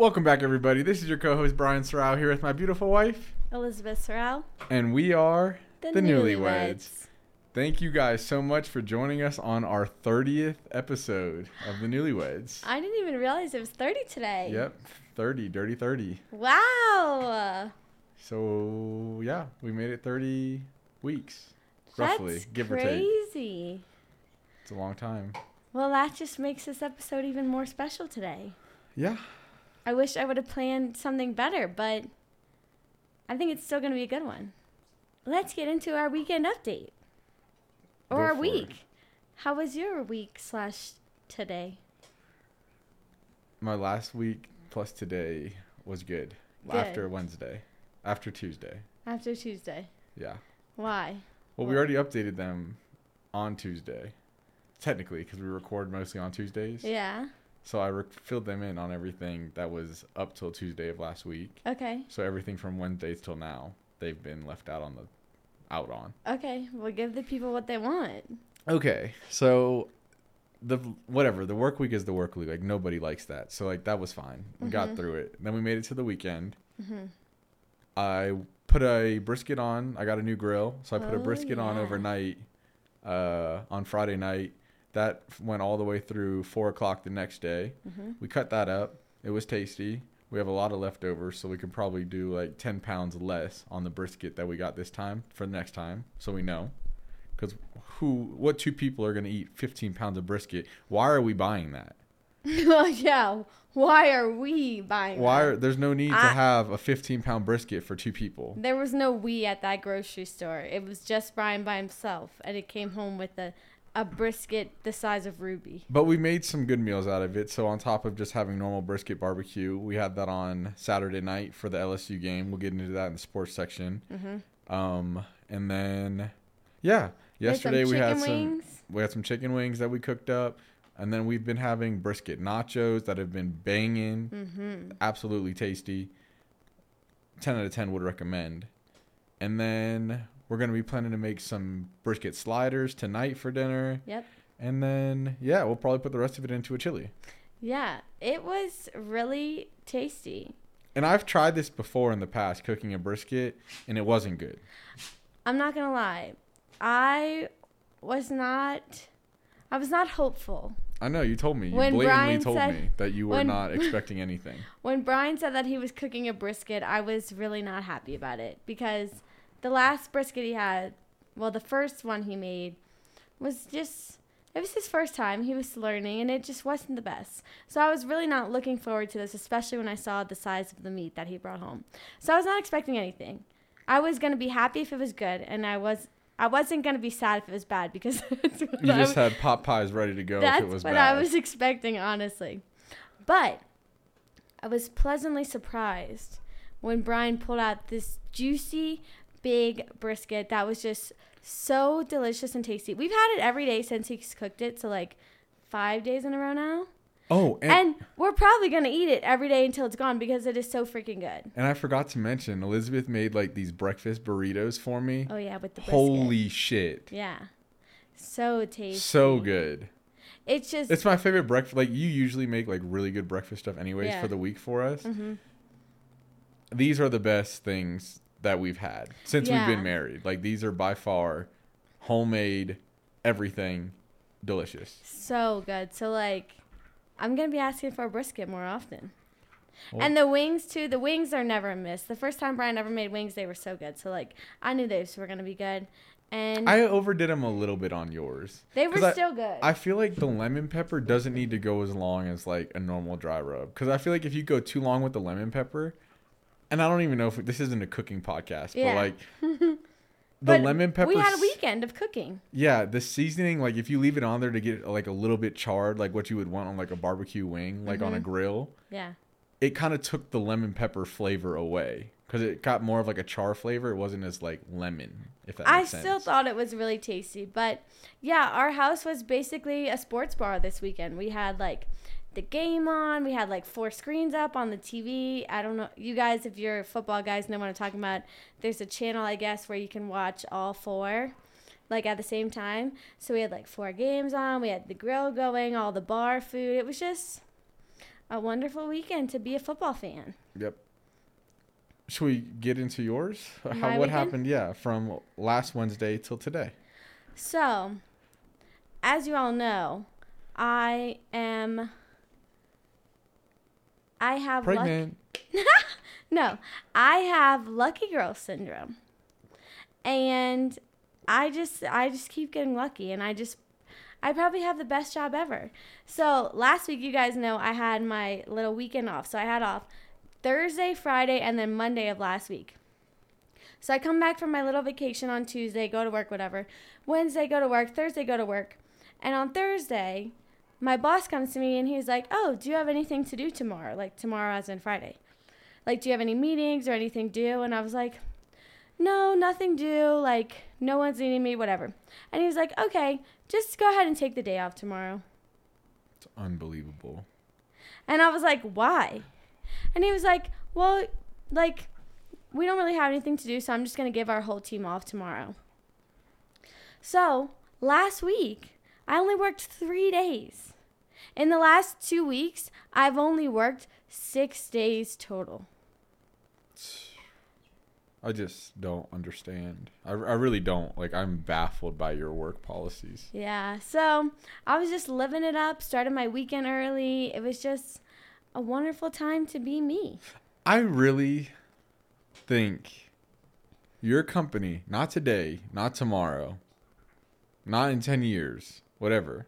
Welcome back, everybody. This is your co-host, Brian Sorrell, here with my beautiful wife, Elizabeth Sorrell. And we are the Newlyweds. Thank you guys so much for joining us on our 30th episode of The Newlyweds. I didn't even realize it was 30 today. Yep, 30, dirty 30. Wow. So, yeah, we made it 30 weeks, roughly, give or take. That's crazy. It's a long time. Well, that just makes this episode even more special today. Yeah. I wish I would have planned something better, but I think it's still going to be a good one. Let's get into our weekend update. Or our week. It. How was your week / today? My last week plus today was good. After Tuesday. Yeah. Why? Well, we already updated them on Tuesday, technically, because we record mostly on Tuesdays. Yeah. So I filled them in on everything that was up till Tuesday of last week. Okay. So everything from Wednesday till now, they've been left out on the... Okay, well, give the people what they want. Okay, so the work week is the work week. Like, nobody likes that. So, like, that was fine. We got through it. Then we made it to the weekend. I put a brisket on. I got a new grill. So I put a brisket on overnight on Friday night. That went all the way through 4 o'clock the next day. We cut that up. It was tasty. We have a lot of leftovers, so we can probably do like 10 pounds less on the brisket that we got this time for the next time, so we know. Because what two people are going to eat 15 pounds of brisket? Why are we buying that? Yeah, why are we buying that? There's no need to have a 15-pound brisket for two people. There was no we at that grocery store. It was just Brian by himself, and it came home with a brisket the size of Ruby. But we made some good meals out of it. So on top of just having normal brisket barbecue, we had that on Saturday night for the LSU game. We'll get into that in the sports section. And then, yesterday we had some chicken wings that we cooked up. And then we've been having brisket nachos that have been banging. Absolutely tasty. 10 out of 10 would recommend. And then... we're going to be planning to make some brisket sliders tonight for dinner. Yep. And then, yeah, we'll probably put the rest of it into a chili. Yeah, it was really tasty. And I've tried this before in the past, cooking a brisket, and it wasn't good. I'm not going to lie. I was not hopeful. I know, you told me. You blatantly told me that you were not expecting anything. When Brian said that he was cooking a brisket, I was really not happy about it because... the last brisket he had, well, the first one he made was just, it was his first time. He was learning, and it just wasn't the best. So I was really not looking forward to this, especially when I saw the size of the meat that he brought home. So I was not expecting anything. I was going to be happy if it was good, and I wasn't going to be sad if it was bad because that's what had pot pies ready to go if it was bad. That's what I was expecting, honestly. But I was pleasantly surprised when Brian pulled out this juicy big brisket that was just so delicious and tasty. We've had it every day since he's cooked it, so like 5 days in a row now. Oh, and we're probably gonna eat it every day until it's gone because it is so freaking good. And I forgot to mention, Elizabeth made like these breakfast burritos for me. Oh yeah, with the brisket. Holy shit. Yeah, so tasty, so good. It's just, it's my favorite breakfast. Like, you usually make like really good breakfast stuff anyways for the week for us. These are the best things that we've had since we've been married. Like, these are by far homemade, everything delicious. So good. So, like, I'm going to be asking for a brisket more often. Well, and the wings, too. The wings are never a miss. The first time Brian ever made wings, they were so good. So, like, I knew those were going to be good. And I overdid them a little bit on yours. They were still good. I feel like the lemon pepper doesn't need to go as long as, like, a normal dry rub. Because I feel like if you go too long with the lemon pepper... and I don't even know if this isn't a cooking podcast, but like the lemon pepper. We had a weekend of cooking. Yeah, the seasoning, like if you leave it on there to get like a little bit charred, like what you would want on like a barbecue wing, like on a grill. Yeah. It kind of took the lemon pepper flavor away because it got more of like a char flavor. It wasn't as like lemon, if that makes sense. I still thought it was really tasty, but yeah, our house was basically a sports bar this weekend. We had like the game on. We had like 4 screens up on the TV. I don't know. You guys, if you're football guys, know what I'm talking about. There's a channel, I guess, where you can watch all 4, like at the same time. So we had like 4 games on. We had the grill going, all the bar food. It was just a wonderful weekend to be a football fan. Yep. Should we get into yours? What happened, from last Wednesday till today? So, as you all know, I have pregnant. No, I have lucky girl syndrome. And I just keep getting lucky, and I probably have the best job ever. So, last week, you guys know I had my little weekend off. So, I had off Thursday, Friday, and then Monday of last week. So I come back from my little vacation on Tuesday, go to work, whatever. Wednesday, go to work. Thursday, go to work. And on Thursday, my boss comes to me and he's like, oh, do you have anything to do tomorrow? Like tomorrow as in Friday. Like, do you have any meetings or anything due? And I was like, no, nothing due. Like, no one's needing me, whatever. And he was like, okay, just go ahead and take the day off tomorrow. It's unbelievable. And I was like, why? And he was like, well, like, we don't really have anything to do, so I'm just going to give our whole team off tomorrow. So, last week, I only worked 3 days. In the last 2 weeks, I've only worked 6 days total. I just don't understand. I really don't. Like, I'm baffled by your work policies. Yeah, so I was just living it up, started my weekend early. It was just a wonderful time to be me. I really think your company, not today, not tomorrow, not in 10 years, whatever,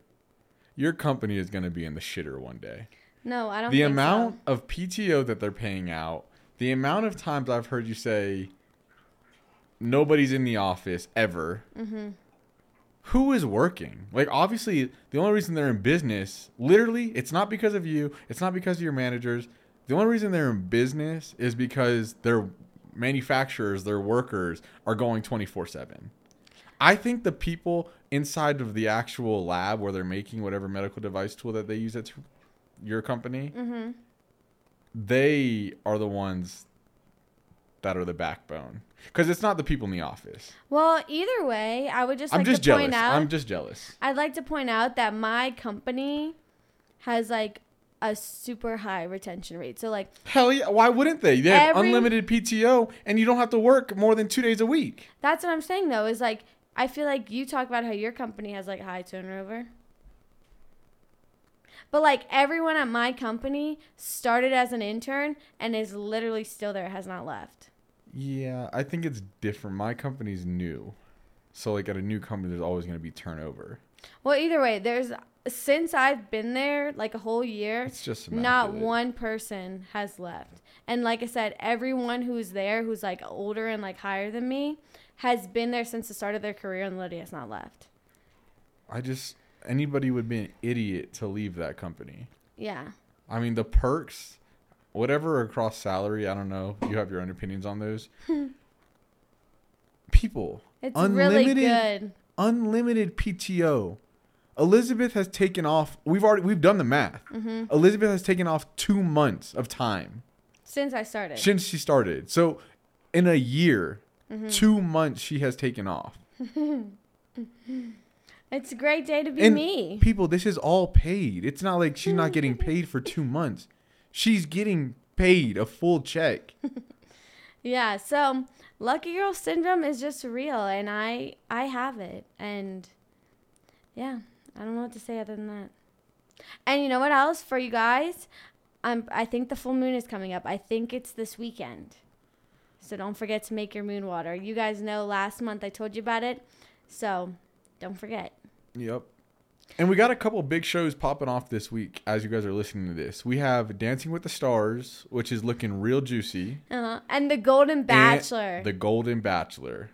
your company is going to be in the shitter one day. No, I don't think so. The amount of PTO that they're paying out, the amount of times I've heard you say, nobody's in the office ever. Mm-hmm. Who is working? Like, obviously, the only reason they're in business, literally, it's not because of you. It's not because of your managers. The only reason they're in business is because their manufacturers, their workers are going 24/7. I think the people inside of the actual lab where they're making whatever medical device tool that they use at your company, mm-hmm. they are the ones that are the backbone. Because it's not the people in the office. Well, either way, I would just point out. I'm just jealous. I'd like to point out that my company has, like, a super high retention rate. So, like... Hell yeah. Why wouldn't they? They have unlimited PTO, and you don't have to work more than 2 days a week. That's what I'm saying, though, is, like, I feel like you talk about how your company has, like, high turnover. But, like, everyone at my company started as an intern and is literally still there, has not left. Yeah, I think it's different. My company's new. So, like, at a new company, there's always going to be turnover. Well, either way, since I've been there, like, a whole year, it's just not one person has left. And, like I said, everyone who's there, who's, like, older and, like, higher than me, has been there since the start of their career and literally has not left. Anybody would be an idiot to leave that company. Yeah. I mean, the perks... Whatever across salary, I don't know. You have your own opinions on those. People. It's really good. Unlimited PTO. Elizabeth has taken off. We've done the math. Mm-hmm. Elizabeth has taken off 2 months of time. Since she started. So in a year, mm-hmm. 2 months she has taken off. It's a great day to be me. People, this is all paid. It's not like she's not getting paid for 2 months. She's getting paid a full check. Yeah, so lucky girl syndrome is just real, and I have it. And, yeah, I don't know what to say other than that. And you know what else for you guys? I think the full moon is coming up. I think it's this weekend. So don't forget to make your moon water. You guys know last month I told you about it, so don't forget. Yep. And we got a couple big shows popping off this week as you guys are listening to this. We have Dancing with the Stars, which is looking real juicy. Uh-huh. And The Golden Bachelor.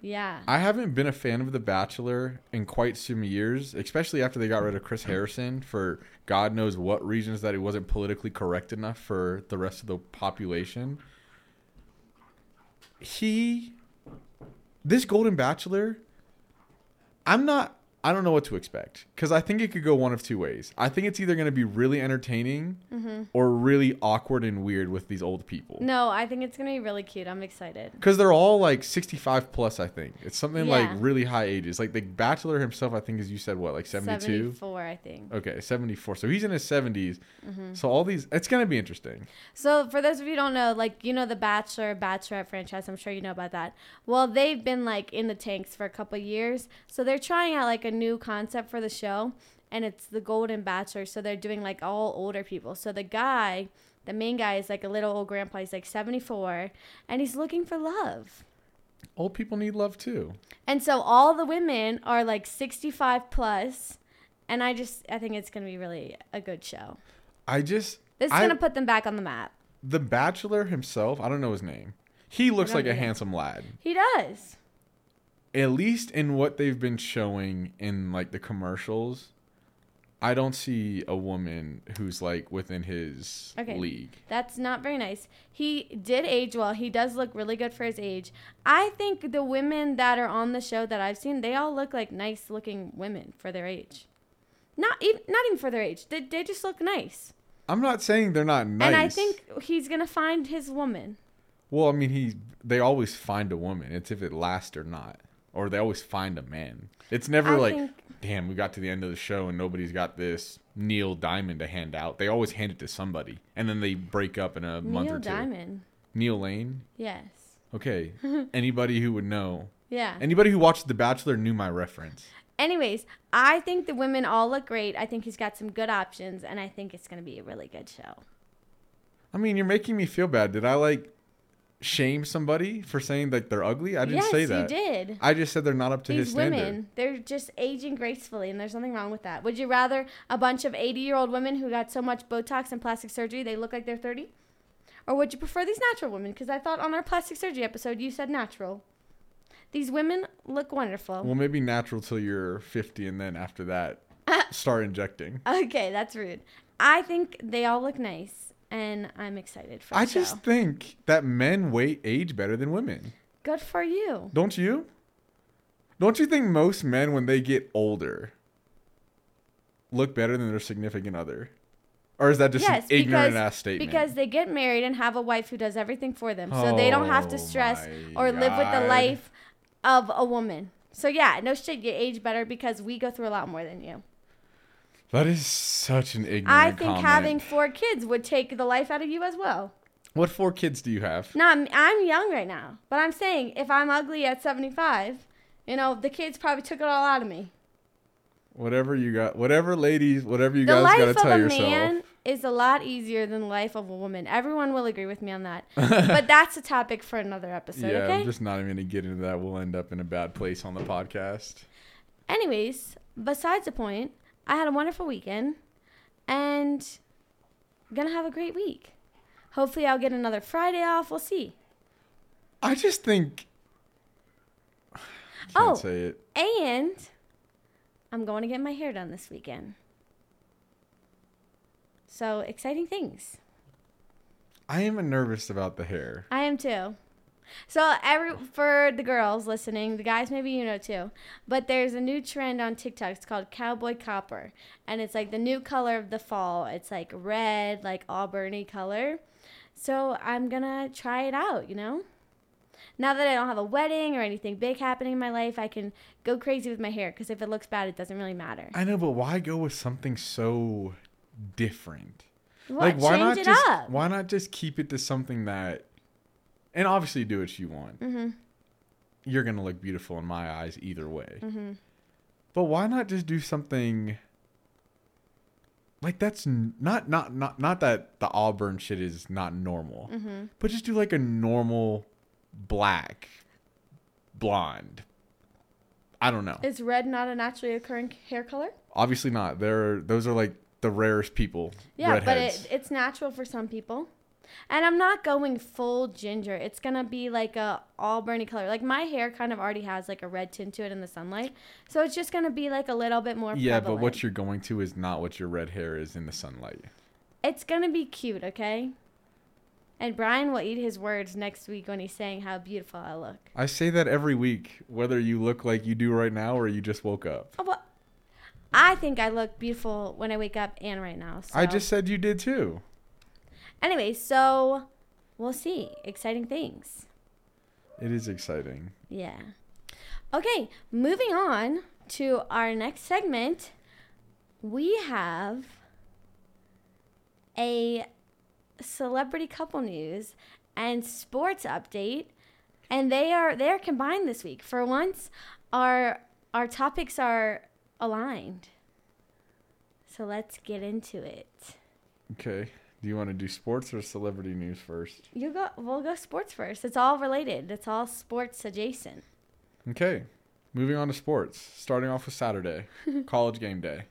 Yeah. I haven't been a fan of The Bachelor in quite some years, especially after they got rid of Chris Harrison for God knows what reasons that it wasn't politically correct enough for the rest of the population. This Golden Bachelor, I don't know what to expect because I think it could go one of two ways. I think it's either going to be really entertaining or really awkward and weird with these old people. No, I think it's going to be really cute. I'm excited. Because they're all like 65 plus, I think. It's something like really high ages. Like the Bachelor himself, I think, as you said, what, like 72? 74, I think. Okay, 74. So he's in his 70s. Mm-hmm. So all these, it's going to be interesting. So for those of you who don't know, like, you know, the Bachelor, Bachelorette franchise, I'm sure you know about that. Well, they've been like in the tanks for a couple years. So they're trying out like a new concept for the show, and it's the Golden Bachelor. So they're doing like all older people. So the guy, the main guy, is like a little old grandpa. He's like 74, and he's looking for love. Old people need love too. And so all the women are like 65 plus, and I think it's gonna be really a good show. This is gonna put them back on the map. The Bachelor himself, I don't know his name. He looks like a handsome lad. He does. At least in what they've been showing in, like, the commercials, I don't see a woman who's, like, within his league. That's not very nice. He did age well. He does look really good for his age. I think the women that are on the show that I've seen, they all look like nice-looking women for their age. Not even for their age. They just look nice. I'm not saying they're not nice. And I think he's going to find his woman. Well, I mean, they always find a woman. It's if it lasts or not. Or they always find a man. It's never damn, we got to the end of the show and nobody's got this Neil Diamond to hand out. They always hand it to somebody. And then they break up in a month or two. Neil Diamond. Neil Lane? Yes. Okay. Anybody who would know. Yeah. Anybody who watched The Bachelor knew my reference. Anyways, I think the women all look great. I think he's got some good options. And I think it's going to be a really good show. I mean, you're making me feel bad. Did I shame somebody for saying that they're ugly? I didn't say that. Yes, you did. I just said they're not up to his standard. These women, they're just aging gracefully, and there's nothing wrong with that. Would you rather a bunch of 80-year-old women who got so much Botox and plastic surgery they look like they're 30? Or would you prefer these natural women? Because I thought on our plastic surgery episode you said natural. These women look wonderful. Well, maybe natural till you're 50, and then after that, start injecting. Okay, that's rude. I think they all look nice. And I'm excited for the show. I just think that men age better than women. Good for you. Don't you? Don't you think most men, when they get older, look better than their significant other? Or is that just an ignorant-ass statement? Because they get married and have a wife who does everything for them. So they don't have to stress or live with the life of a woman. So, yeah, no shit, you age better because we go through a lot more than you. That is such an ignorant comment. I think having 4 kids would take the life out of you as well. What 4 kids do you have? No, I'm young right now. But I'm saying if I'm ugly at 75, you know, the kids probably took it all out of me. Whatever you got, whatever ladies, whatever you guys got to tell yourself. The life of a man is a lot easier than the life of a woman. Everyone will agree with me on that. But that's a topic for another episode, okay? Yeah, I'm just not even going to get into that. We'll end up in a bad place on the podcast. Anyways, besides the point, I had a wonderful weekend, and I'm going to have a great week. Hopefully, I'll get another Friday off. We'll see. I just think... I can't say it. And I'm going to get my hair done this weekend. So, exciting things. I am nervous about the hair. I am too. So for the girls listening, the guys maybe you know too, but there's a new trend on TikTok. It's called cowboy copper, and it's like the new color of the fall. It's like red, like auburny color. So I'm gonna try it out, you know? Now that I don't have a wedding or anything big happening in my life, I can go crazy with my hair because if it looks bad, it doesn't really matter. I know, but why go with something so different? What? Like why not just keep it to something that... And obviously do what you want. Mm-hmm. You're going to look beautiful in my eyes either way. Mm-hmm. But why not just do something like that's not that the auburn shit is not normal, mm-hmm. but just do like a normal black, blonde. I don't know. Is red not a naturally occurring hair color? Obviously not. Those are like the rarest people. Yeah, redheads. But it's natural for some people. And I'm not going full ginger. It's going to be like a auburny color. Like my hair kind of already has like a red tint to it in the sunlight. So it's just going to be like a little bit more prevalent. But what you're going to is not what your red hair is in the sunlight. It's going to be cute, okay? And Brian will eat his words next week when he's saying how beautiful I look. I say that every week, whether you look like you do right now or you just woke up. Oh, well, I think I look beautiful when I wake up and right now. So. I just said you did too. Anyway, so we'll see. Exciting things. It is exciting. Yeah. Okay, moving on to our next segment. We have a celebrity couple news and sports update, and they are combined this week. For once, our topics are aligned. So let's get into it. Okay. Do you want to do sports or celebrity news first? We'll go sports first. It's all related. It's all sports adjacent. Okay. Moving on to sports. Starting off with Saturday, college game day.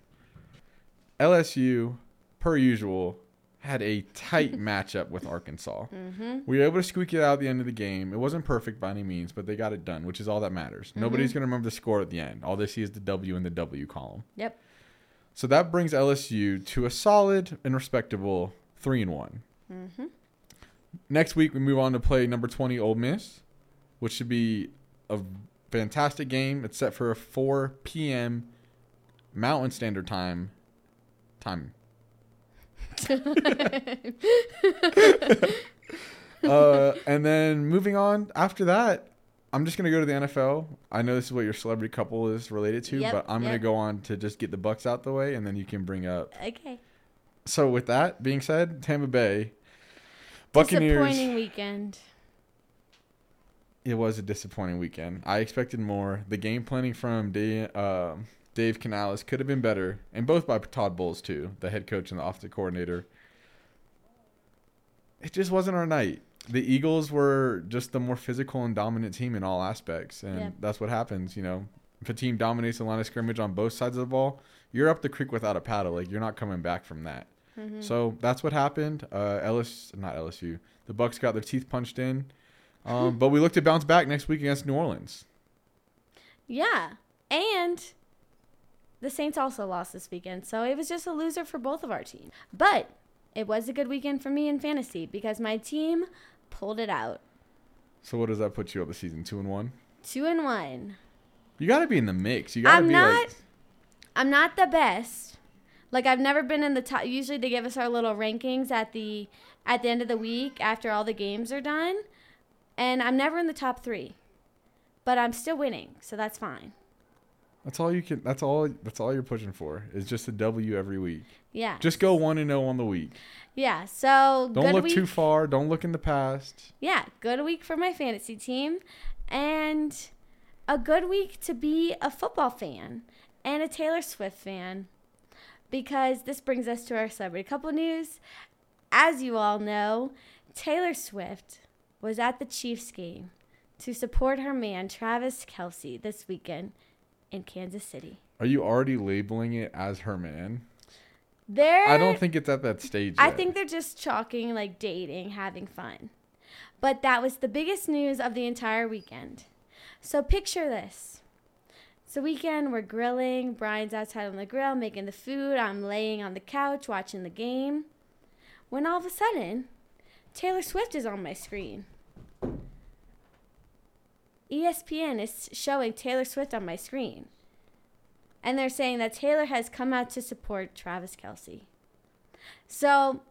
LSU, per usual, had a tight matchup with Arkansas. Mm-hmm. We were able to squeak it out at the end of the game. It wasn't perfect by any means, but they got it done, which is all that matters. Mm-hmm. Nobody's going to remember the score at the end. All they see is the W in the W column. Yep. So that brings LSU to a solid and respectable 3-1. Mm-hmm. Next week, we move on to play number 20 Ole Miss, which should be a fantastic game. It's set for a 4 p.m. Mountain Standard Time. And then moving on after that, I'm just going to go to the NFL. I know this is what your celebrity couple is related to, but I'm going to go on to just get the Bucs out the way, and then you can bring up. Okay. So with that being said, Tampa Bay Buccaneers. Disappointing weekend. It was a disappointing weekend. I expected more. The game planning from Dave Canales could have been better, and both by Todd Bowles too, the head coach and the offensive coordinator. It just wasn't our night. The Eagles were just the more physical and dominant team in all aspects, and that's what happens. You know, if a team dominates the line of scrimmage on both sides of the ball, you're up the creek without a paddle. Like, you're not coming back from that. Mm-hmm. So that's what happened. The Bucs got their teeth punched in. But we look to bounce back next week against New Orleans. Yeah. And the Saints also lost this weekend. So it was just a loser for both of our teams. But it was a good weekend for me in fantasy because my team pulled it out. So what does that put you up the season? 2-1? 2-1. You got to be in the mix. You got to be like... I'm not the best. Like, I've never been in the top. Usually they give us our little rankings at the end of the week after all the games are done. And I'm never in the top 3, but I'm still winning, so that's fine. That's all you're pushing for is just a W every week. Yeah. Just go 1-0 on the week. Yeah. So don't look too far. Don't look in the past. Yeah. Good week for my fantasy team, and a good week to be a football fan and a Taylor Swift fan, because this brings us to our celebrity couple news. As you all know, Taylor Swift was at the Chiefs game to support her man, Travis Kelce, this weekend in Kansas City. Are you already labeling it as her man? I don't think it's at that stage yet. I think they're just chalking, like, dating, having fun. But that was the biggest news of the entire weekend. So picture this. It's the weekend. We're grilling. Brian's outside on the grill making the food. I'm laying on the couch watching the game. When all of a sudden... Taylor Swift is on my screen. ESPN is showing Taylor Swift on my screen. And they're saying that Taylor has come out to support Travis Kelce. So,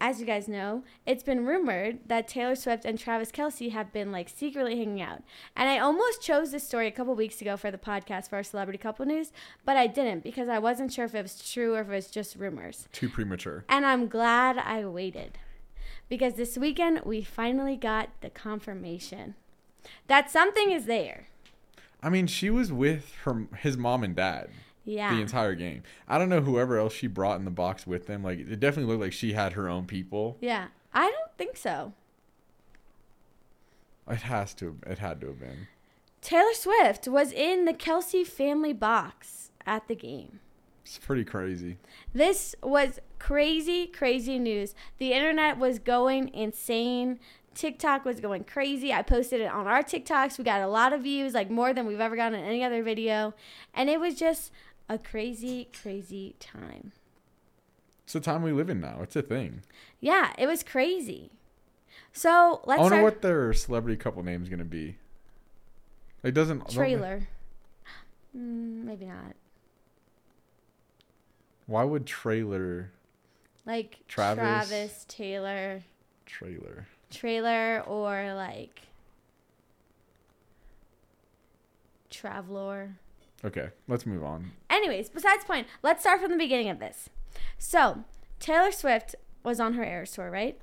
as you guys know, it's been rumored that Taylor Swift and Travis Kelce have been, like, secretly hanging out. And I almost chose this story a couple weeks ago for the podcast for our celebrity couple news, but I didn't because I wasn't sure if it was true or if it was just rumors. Too premature. And I'm glad I waited. Because this weekend, we finally got the confirmation that something is there. I mean, she was with his mom and dad the entire game. I don't know whoever else she brought in the box with them. Like, it definitely looked like she had her own people. Yeah. I don't think so. It had to have been. Taylor Swift was in the Kelce family box at the game. It's pretty crazy. This was crazy, crazy news. The internet was going insane. TikTok was going crazy. I posted it on our TikToks. We got a lot of views, like more than we've ever gotten in any other video. And it was just a crazy, crazy time. It's the time we live in now. It's a thing. Yeah, it was crazy. So let's I wonder what their celebrity couple name is going to be. It doesn't... Trailer. Maybe not. Why would Traylor? Like Travis Taylor. Traylor. Trailer or like Traveler. Okay, let's move on. Anyways, besides point, let's start from the beginning of this. So, Taylor Swift was on her Eras tour, right?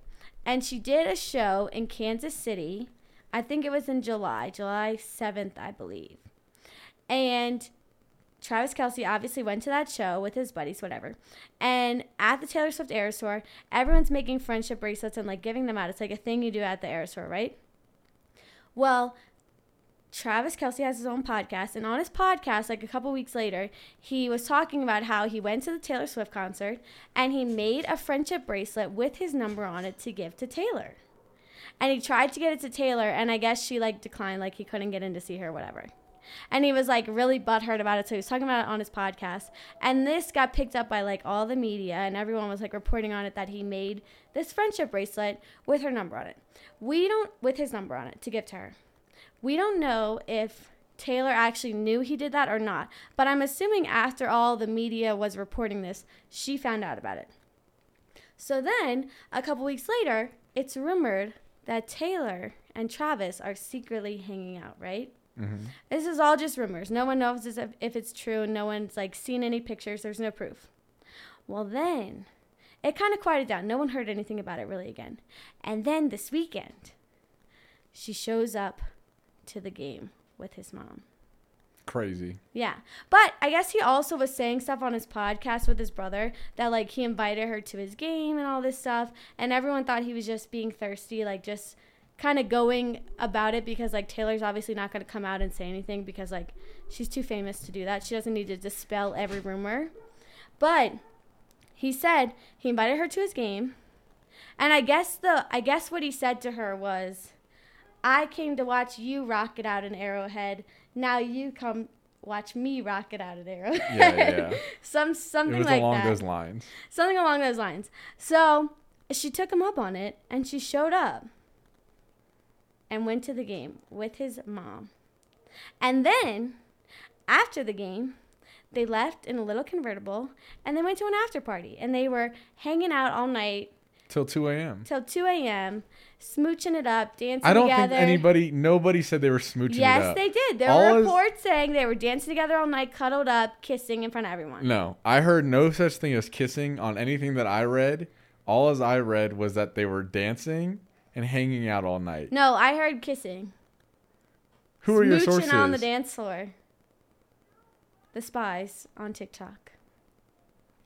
And she did a show in Kansas City. I think it was in July 7th, I believe. And Travis Kelce obviously went to that show with his buddies, whatever. And at the Taylor Swift Eras tour, everyone's making friendship bracelets and, like, giving them out. It's, like, a thing you do at the Eras tour, right? Well, Travis Kelce has his own podcast. And on his podcast, like, a couple weeks later, he was talking about how he went to the Taylor Swift concert and he made a friendship bracelet with his number on it to give to Taylor. And he tried to get it to Taylor, and I guess she, like, declined, like, he couldn't get in to see her, whatever. And he was, like, really butthurt about it, so he was talking about it on his podcast. And this got picked up by, like, all the media, and everyone was, like, reporting on it that he made this friendship bracelet with her number on it. With his number on it, to give to her. We don't know if Taylor actually knew he did that or not, but I'm assuming after all the media was reporting this, she found out about it. So then, a couple weeks later, it's rumored that Taylor and Travis are secretly hanging out, right? Mm-hmm. This is all just rumors. No one knows if it's true. No one's, like, seen any pictures. There's no proof. Well, then it kind of quieted down. No one heard anything about it really again. And then this weekend, she shows up to the game with his mom. Crazy. Yeah. But I guess he also was saying stuff on his podcast with his brother that, like, he invited her to his game and all this stuff, and everyone thought he was just being thirsty, like, just kind of going about it because, like, Taylor's obviously not going to come out and say anything because, like, she's too famous to do that. She doesn't need to dispel every rumor. But he said he invited her to his game, and I guess what he said to her was, I came to watch you rock it out in Arrowhead. Now you come watch me rock it out at Arrowhead. Yeah. Something it was like along that. Those lines. Something along those lines. So she took him up on it, and she showed up and went to the game with his mom. And then, after the game, they left in a little convertible, and they went to an after party. And they were hanging out all night. Till 2 a.m. Smooching it up, dancing together. I don't think nobody said they were smooching it up. Yes, they did. There were reports saying they were dancing together all night, cuddled up, kissing in front of everyone. No, I heard no such thing as kissing on anything that I read. All as I read was that they were dancing and hanging out all night. No, I heard kissing. Who are your sources? Smooching on the dance floor. The spies on TikTok.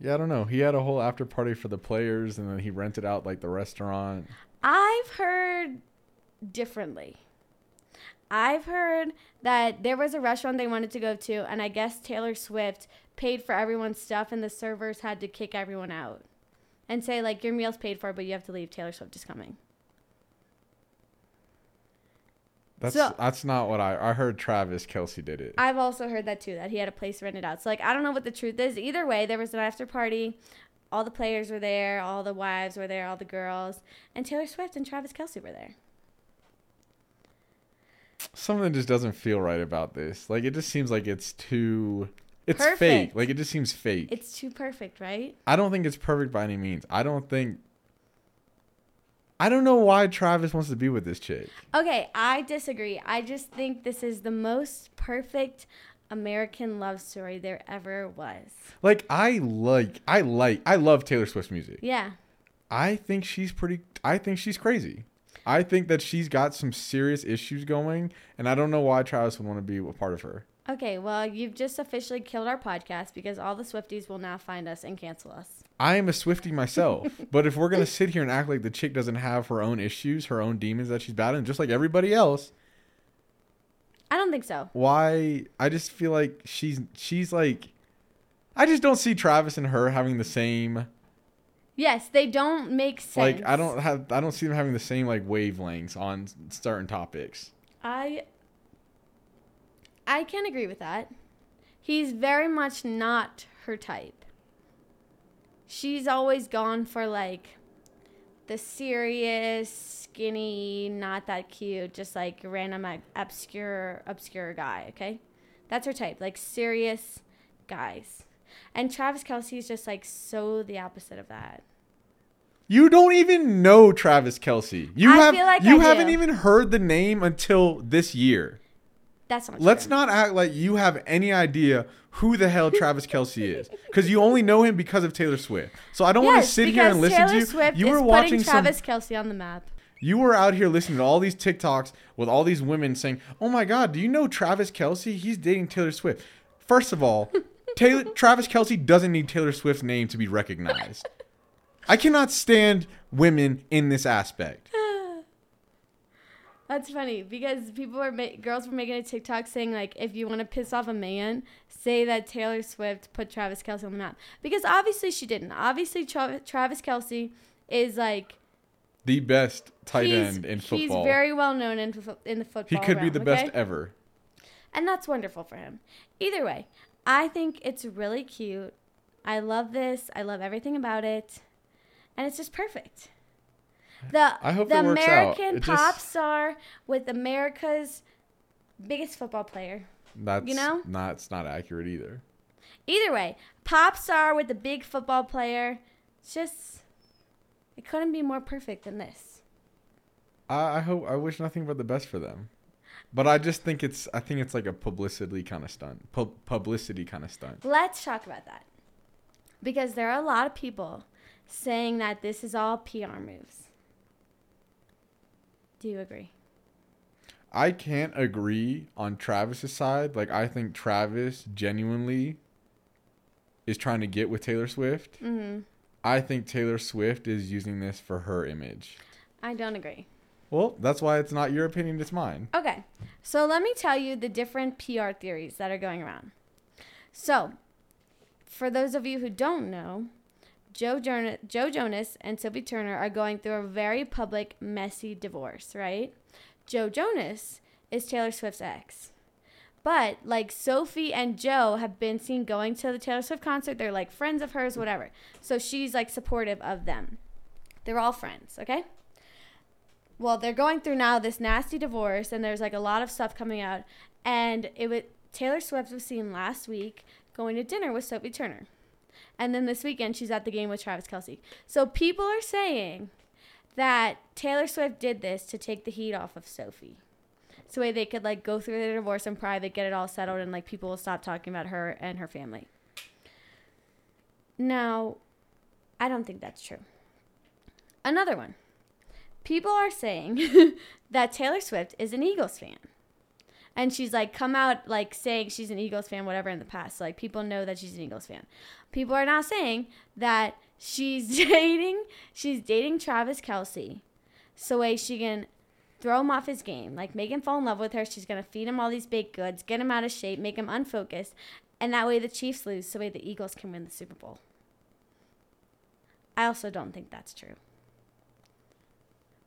Yeah, I don't know. He had a whole after party for the players, and then he rented out, like, the restaurant. I've heard differently. I've heard that there was a restaurant they wanted to go to, and I guess Taylor Swift paid for everyone's stuff, and the servers had to kick everyone out and say, like, your meal's paid for, but you have to leave. Taylor Swift is coming. That's not what I heard. Travis Kelce did it. I've also heard that too, that he had a place rented out. So, like, I don't know what the truth is. Either way, there was an after party. All the players were there. All the wives were there. All the girls. And Taylor Swift and Travis Kelce were there. Something just doesn't feel right about this. Like, it just seems like it's too... It's perfect. Fake. Like, it just seems fake. It's too perfect, right? I don't think it's perfect by any means. I don't know why Travis wants to be with this chick. Okay, I disagree. I just think this is the most perfect American love story there ever was. Like, I love Taylor Swift's music. Yeah. I think she's crazy. I think that she's got some serious issues going, and I don't know why Travis would want to be a part of her. Okay, well, you've just officially killed our podcast because all the Swifties will now find us and cancel us. I am a Swiftie myself, but if we're going to sit here and act like the chick doesn't have her own issues, her own demons that she's battling, just like everybody else. I don't think so. Why? I just feel like she's like, I just don't see Travis and her having the same. Yes, they don't make sense. Like, I don't see them having the same, like, wavelengths on certain topics. I can agree with that. He's very much not her type. She's always gone for, like, the serious, skinny, not that cute, just, like, random, obscure guy, okay? That's her type, like, serious guys. And Travis Kelce is just like so the opposite of that. You don't even know Travis Kelce. I haven't even heard the name until this year. That's not true. Let's not act like you have any idea who the hell Travis Kelce is, because you only know him because of Taylor Swift. So I don't want to sit here and listen to you. Swift you were watching Travis Kelce on the map. You were out here listening to all these TikToks with all these women saying, "Oh my God, do you know Travis Kelce? He's dating Taylor Swift." First of all, Travis Kelce doesn't need Taylor Swift's name to be recognized. I cannot stand women in this aspect. That's funny because girls were making a TikTok saying, like, if you want to piss off a man, say that Taylor Swift put Travis Kelce on the map. Because obviously she didn't. Obviously Travis Kelce is, like, the best tight end in football. He's very well known in the football. He could be the best ever. And that's wonderful for him. Either way, I think it's really cute. I love this. I love everything about it. And it's just perfect. I hope the American pop star with America's biggest football player. That's it's not accurate either. Either way, pop star with a big football player. It's just, it couldn't be more perfect than this. I wish nothing but the best for them, but I just think it's like a publicity kind of stunt. Let's talk about that, because there are a lot of people saying that this is all PR moves. Do you agree? I can't agree on Travis's side. Like, I think Travis genuinely is trying to get with Taylor Swift. Mm-hmm. I think Taylor Swift is using this for her image. I don't agree. Well, that's why it's not your opinion, it's mine. Okay. So let me tell you the different PR theories that are going around. So, for those of you who don't know, Joe Jonas and Sophie Turner are going through a very public, messy divorce, right? Joe Jonas is Taylor Swift's ex. But, like, Sophie and Joe have been seen going to the Taylor Swift concert. They're, like, friends of hers, whatever. So she's, like, supportive of them. They're all friends, okay? Well, they're going through now this nasty divorce, and there's, like, a lot of stuff coming out. And Taylor Swift was seen last week going to dinner with Sophie Turner. And then this weekend, she's at the game with Travis Kelce. So people are saying that Taylor Swift did this to take the heat off of Sophie. So way they could, like, go through their divorce in private, get it all settled, and, like, people will stop talking about her and her family. Now, I don't think that's true. Another one. People are saying that Taylor Swift is an Eagles fan. And she's, like, come out, like, saying she's an Eagles fan, whatever, in the past. So, like, people know that she's an Eagles fan. People are now saying that she's dating Travis Kelce. So, way she can throw him off his game. Like, make him fall in love with her. She's going to feed him all these baked goods, get him out of shape, make him unfocused. And that way the Chiefs lose, so way the Eagles can win the Super Bowl. I also don't think that's true.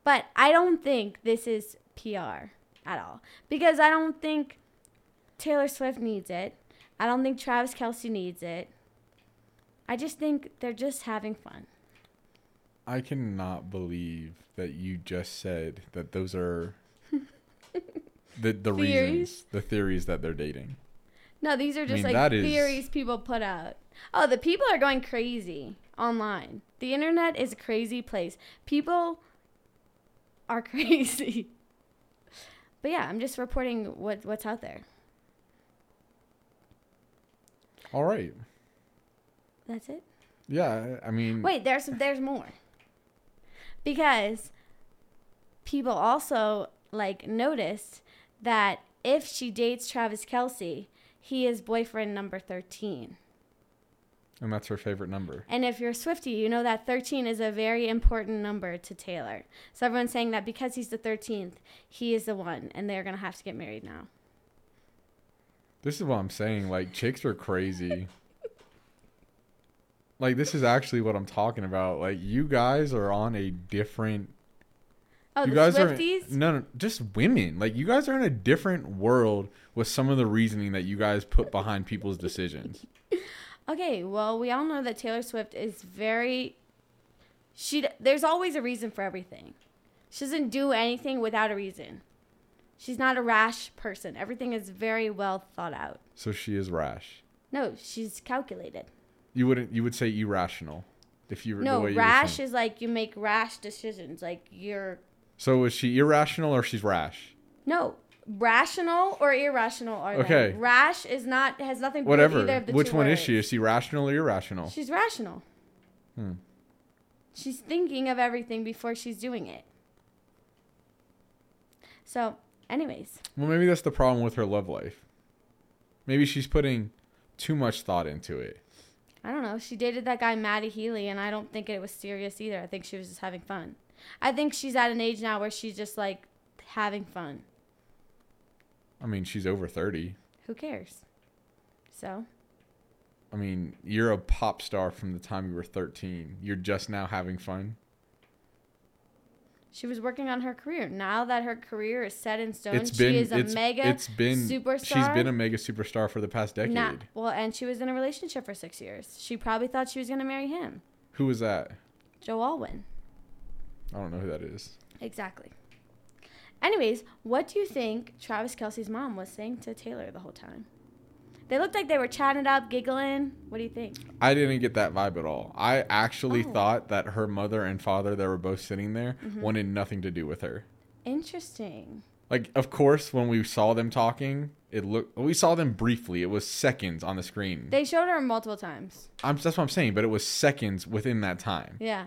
But I don't think this is PR at all, because I don't think Taylor Swift needs it. I don't think Travis Kelce needs it. I just think they're just having fun. I cannot believe that you just said that those are the reasons, the theories that they're dating. No, these are just theories people put out. Oh, the people are going crazy online. The internet is a crazy place. People are crazy. But yeah, I'm just reporting what's out there. All right. That's it? Yeah, I mean... Wait, there's more. Because people also, like, noticed that if she dates Travis Kelce, he is boyfriend number 13. And that's her favorite number. And if you're a Swiftie, you know that 13 is a very important number to Taylor. So everyone's saying that because he's the 13th, he is the one, and they're going to have to get married now. This is what I'm saying. Like, chicks are crazy. Like, this is actually what I'm talking about. Like, you guys are on a different... Oh, you the guys Swifties? No, just women. Like, you guys are in a different world with some of the reasoning that you guys put behind people's decisions. Okay, well, we all know that Taylor Swift is very... There's always a reason for everything. She doesn't do anything without a reason. She's not a rash person. Everything is very well thought out. So she is rash. No, she's calculated. You wouldn't. You would say irrational if you. No, rash is like you make rash decisions. Like you're. So is she irrational or she's rash? No, rational or irrational are okay. They? Rash is not has nothing to do with either of the Which two one words. Is she? Is she rational or irrational? She's rational. Hmm. She's thinking of everything before she's doing it. So, anyways. Well, maybe that's the problem with her love life. Maybe she's putting too much thought into it. I don't know. She dated that guy, Matty Healy, and I don't think it was serious either. I think she was just having fun. I think she's at an age now where she's just, like, having fun. I mean, she's over 30. Who cares? So? I mean, you're a pop star from the time you were 13. You're just now having fun? She was working on her career. Now that her career is set in stone, she is a mega superstar. She's been a mega superstar for the past decade. Well, and she was in a relationship for 6 years. She probably thought she was going to marry him. Who was that? Joe Alwyn. I don't know who that is. Exactly. Anyways, what do you think Travis Kelce's mom was saying to Taylor the whole time? They looked like they were chatting up, giggling. What do you think? I didn't get that vibe at all. I actually thought that her mother and father that were both sitting there wanted nothing to do with her. Interesting. Like, of course, when we saw them talking, we saw them briefly. It was seconds on the screen. They showed her multiple times. That's what I'm saying, but it was seconds within that time. Yeah.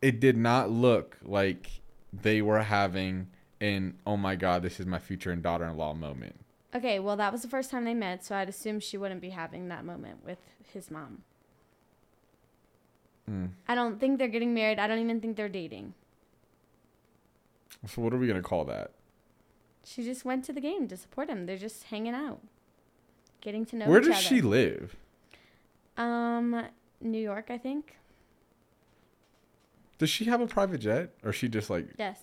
It did not look like they were having an, oh my God, this is my future and daughter-in-law moment. Okay, well, that was the first time they met, so I'd assume she wouldn't be having that moment with his mom. Mm. I don't think they're getting married. I don't even think they're dating. So what are we going to call that? She just went to the game to support him. They're just hanging out, getting to know each other. Where does she live? New York, I think. Does she have a private jet? Or is she just like... Yes.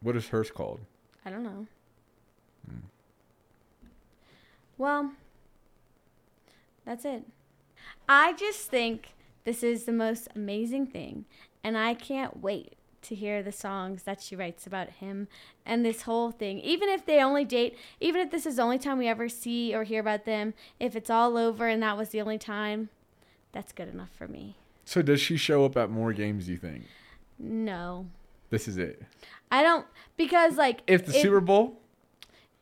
What is hers called? I don't know. Mm. Well, that's it. I just think this is the most amazing thing, and I can't wait to hear the songs that she writes about him and this whole thing. Even if they only date, even if this is the only time we ever see or hear about them, if it's all over and that was the only time, that's good enough for me. So does she show up at more games, you think? No. This is it. I don't, because like... If Super Bowl...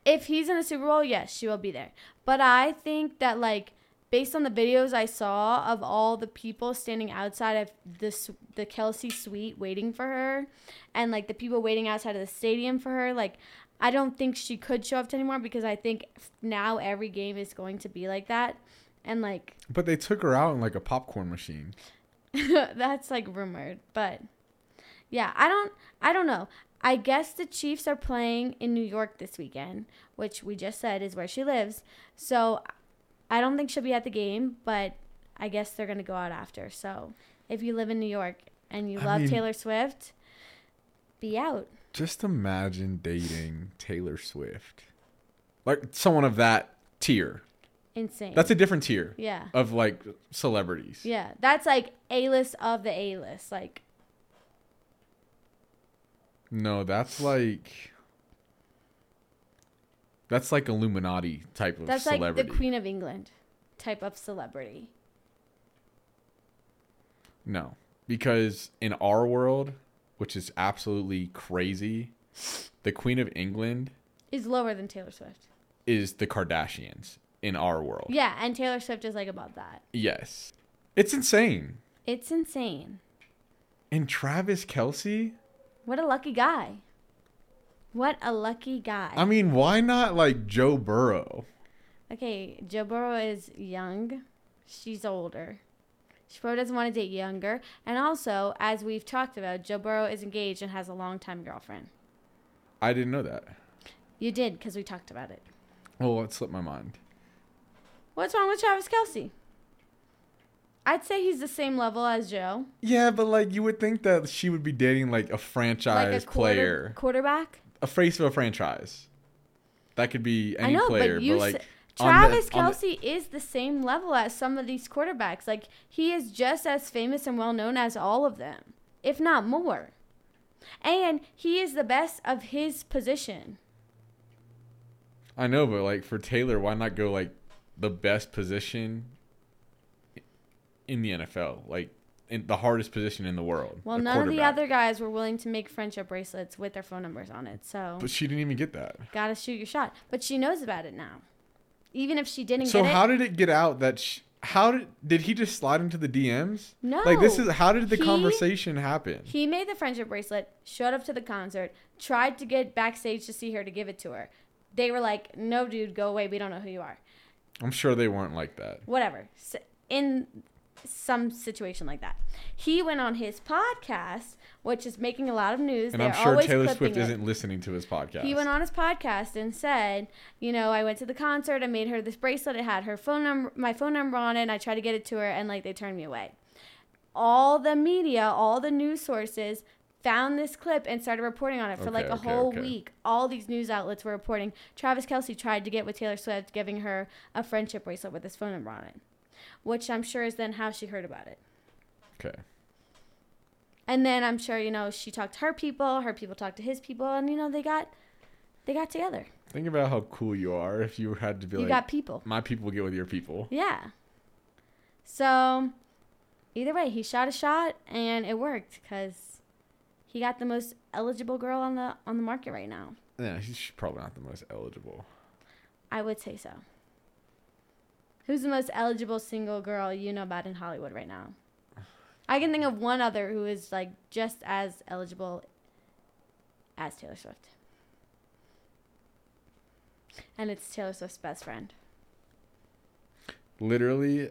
If he's in a Super Bowl, yes, she will be there. But I think that, like, based on the videos I saw of all the people standing outside of the Kelce suite waiting for her and, like, the people waiting outside of the stadium for her, like, I don't think she could show up to anymore because I think now every game is going to be like that. And, like... But they took her out in, like, a popcorn machine. That's, like, rumored. But, yeah, I don't know. I guess the Chiefs are playing in New York this weekend, which we just said is where she lives. So I don't think she'll be at the game, but I guess they're going to go out after. So if you live in New York and you love Taylor Swift, be out. Just imagine dating Taylor Swift. Like someone of that tier. Insane. That's a different tier. Yeah. Of like celebrities. Yeah. That's like A-list of the A-list. Like. No, that's like Illuminati type of celebrity. That's like the Queen of England type of celebrity. No, because in our world, which is absolutely crazy, the Queen of England... Is lower than Taylor Swift. Is the Kardashians in our world. Yeah, and Taylor Swift is like above that. Yes. It's insane. It's insane. And Travis Kelce... What a lucky guy. What a lucky guy. I mean, why not like Joe Burrow? Okay, Joe Burrow is young. She's older. She probably doesn't want to date younger. And also, as we've talked about, Joe Burrow is engaged and has a long-time girlfriend. I didn't know that. You did, because we talked about it. Oh, it slipped my mind. What's wrong with Travis Kelce? I'd say he's the same level as Joe. Yeah, but like you would think that she would be dating like a franchise player. Quarterback? A face of a franchise. That could be any player. Travis Kelce is the same level as some of these quarterbacks. Like he is just as famous and well known as all of them, if not more. And he is the best of his position. I know, but like for Taylor, why not go like the best position in the NFL, like in the hardest position in the world. Well, none of the other guys were willing to make friendship bracelets with their phone numbers on it. So, but she didn't even get that. Gotta shoot your shot. But she knows about it now. Even if she didn't get it. So how did it get out that she... How did he just slide into the DMs? No. Like, this is how did the conversation happen? He made the friendship bracelet, showed up to the concert, tried to get backstage to see her to give it to her. They were like, "No, dude, go away. We don't know who you are." I'm sure they weren't like that. Whatever. So in some situation like that, he went on his podcast, which is making a lot of news. And I'm sure Taylor Swift isn't listening to his podcast. He went on his podcast and said, you know, I went to the concert. I made her this bracelet. It had her phone number, my phone number on it. And I tried to get it to her. And like, they turned me away. All the media, all the news sources found this clip and started reporting on it for like a whole week. All these news outlets were reporting. Travis Kelce tried to get with Taylor Swift, giving her a friendship bracelet with his phone number on it. Which I'm sure is then how she heard about it. Okay. And then I'm sure, you know, she talked to her people talked to his people, and, you know, they got together. Think about how cool you are if you had to be you got people. My people get with your people. Yeah. So, either way, he shot a shot, and it worked, because he got the most eligible girl on the market right now. Yeah, she's probably not the most eligible. I would say so. Who's the most eligible single girl you know about in Hollywood right now? I can think of one other who is like just as eligible as Taylor Swift. And it's Taylor Swift's best friend. Literally,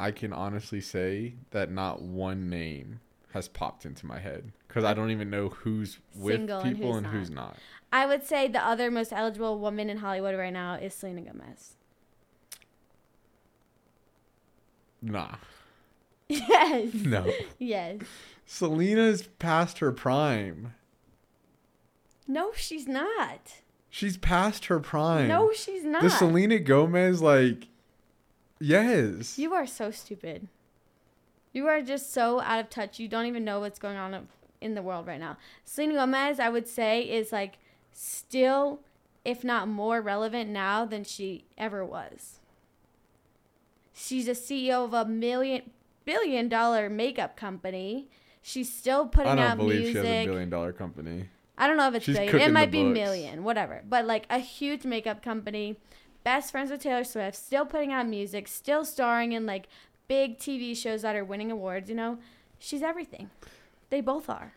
I can honestly say that not one name has popped into my head. Because I don't even know who's with people and who's not. I would say the other most eligible woman in Hollywood right now is Selena Gomez. Nah. Yes. No. Yes. Selena's past her prime. No, she's not. She's past her prime. No, she's not. The Selena Gomez, like, yes. You are so stupid. You are just so out of touch. You don't even know what's going on in the world right now. Selena Gomez, I would say, is, like, still, if not more relevant now than she ever was. She's a CEO of a billion dollar makeup company. She's still putting out music. I don't believe she has a $1 billion company. I don't know if it's billion. It might be million, whatever. But like a huge makeup company, best friends with Taylor Swift, still putting out music, still starring in like big TV shows that are winning awards, you know? She's everything. They both are.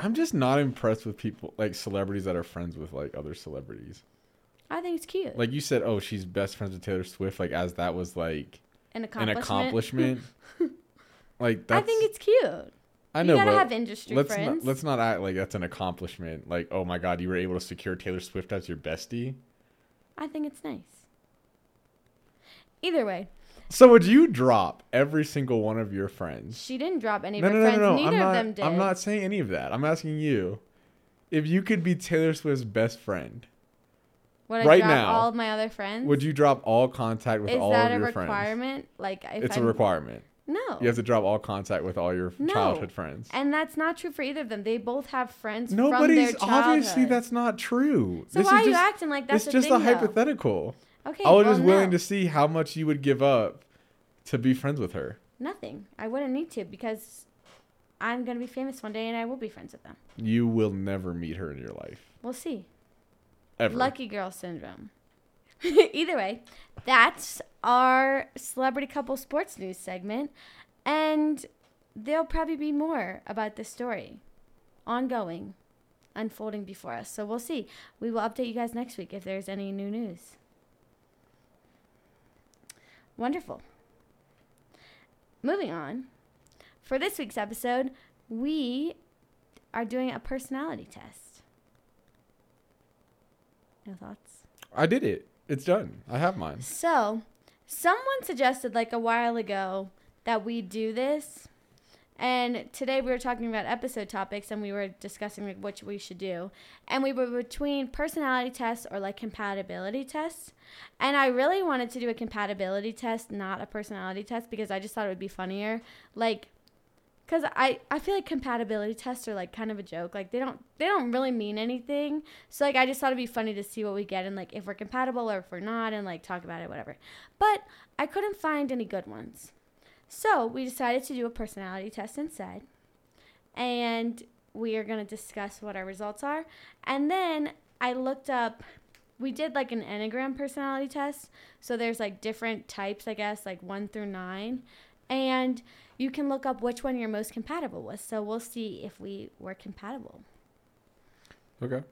I'm just not impressed with people, like celebrities that are friends with like other celebrities. I think it's cute. Like you said, oh, she's best friends with Taylor Swift, like as that was like an accomplishment. Like that's, I think it's cute. I know, you gotta have industry friends. Let's not act like that's an accomplishment. Like, oh my God, you were able to secure Taylor Swift as your bestie. I think it's nice. Either way. So would you drop every single one of your friends? She didn't drop any of her friends. No. Neither of them did. I'm not saying any of that. I'm asking you if you could be Taylor Swift's best friend. Would I drop all of my other friends? Would you drop all contact with all of your friends? Is that a requirement? Like, it's a requirement. No. You have to drop all contact with all your childhood friends. And that's not true for either of them. They both have friends from their childhood. Obviously, that's not true. So why are you acting like that's a thing, though? It's just a hypothetical. Okay, I was just willing to see how much you would give up to be friends with her. Nothing. I wouldn't need to because I'm going to be famous one day and I will be friends with them. You will never meet her in your life. We'll see. Ever. Lucky girl syndrome. Either way, that's our celebrity couple sports news segment. And there'll probably be more about this story ongoing, unfolding before us. So we'll see. We will update you guys next week if there's any new news. Wonderful. Moving on. For this week's episode, we are doing a personality test. No thoughts? I did it. It's done. I have mine. So, someone suggested like a while ago that we do this. And today we were talking about episode topics and we were discussing like what we should do. And we were between personality tests or like compatibility tests. And I really wanted to do a compatibility test, not a personality test, because I just thought it would be funnier. Like, because I feel like compatibility tests are, like, kind of a joke. Like, they don't really mean anything. So, like, I just thought it'd be funny to see what we get and, like, if we're compatible or if we're not and, like, talk about it, whatever. But I couldn't find any good ones. So we decided to do a personality test instead, and we are going to discuss what our results are. And then I looked up, we did like an Enneagram personality test. So there's like different types, I guess, like 1 through 9. And you can look up which one you're most compatible with. So we'll see if we were compatible. Okay.